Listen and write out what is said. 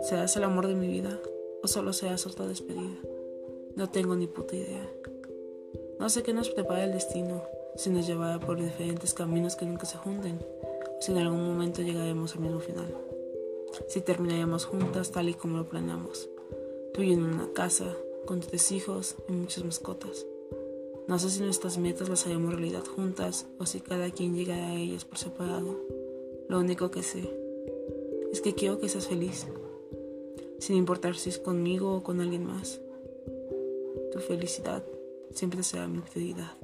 ¿Serás el amor de mi vida o solo serás otra despedida? No tengo ni puta idea. No sé qué nos prepara el destino, si nos llevará por diferentes caminos que nunca se junten, o si en algún momento llegaremos al mismo final. Si terminaremos juntas tal y como lo planeamos, tú y yo en una casa, con 3 hijos y muchas mascotas. No sé si nuestras metas las haremos realidad juntas o si cada quien llegará a ellas por separado. Lo único que sé es que quiero que seas feliz, sin importar si es conmigo o con alguien más. Tu felicidad siempre será mi prioridad.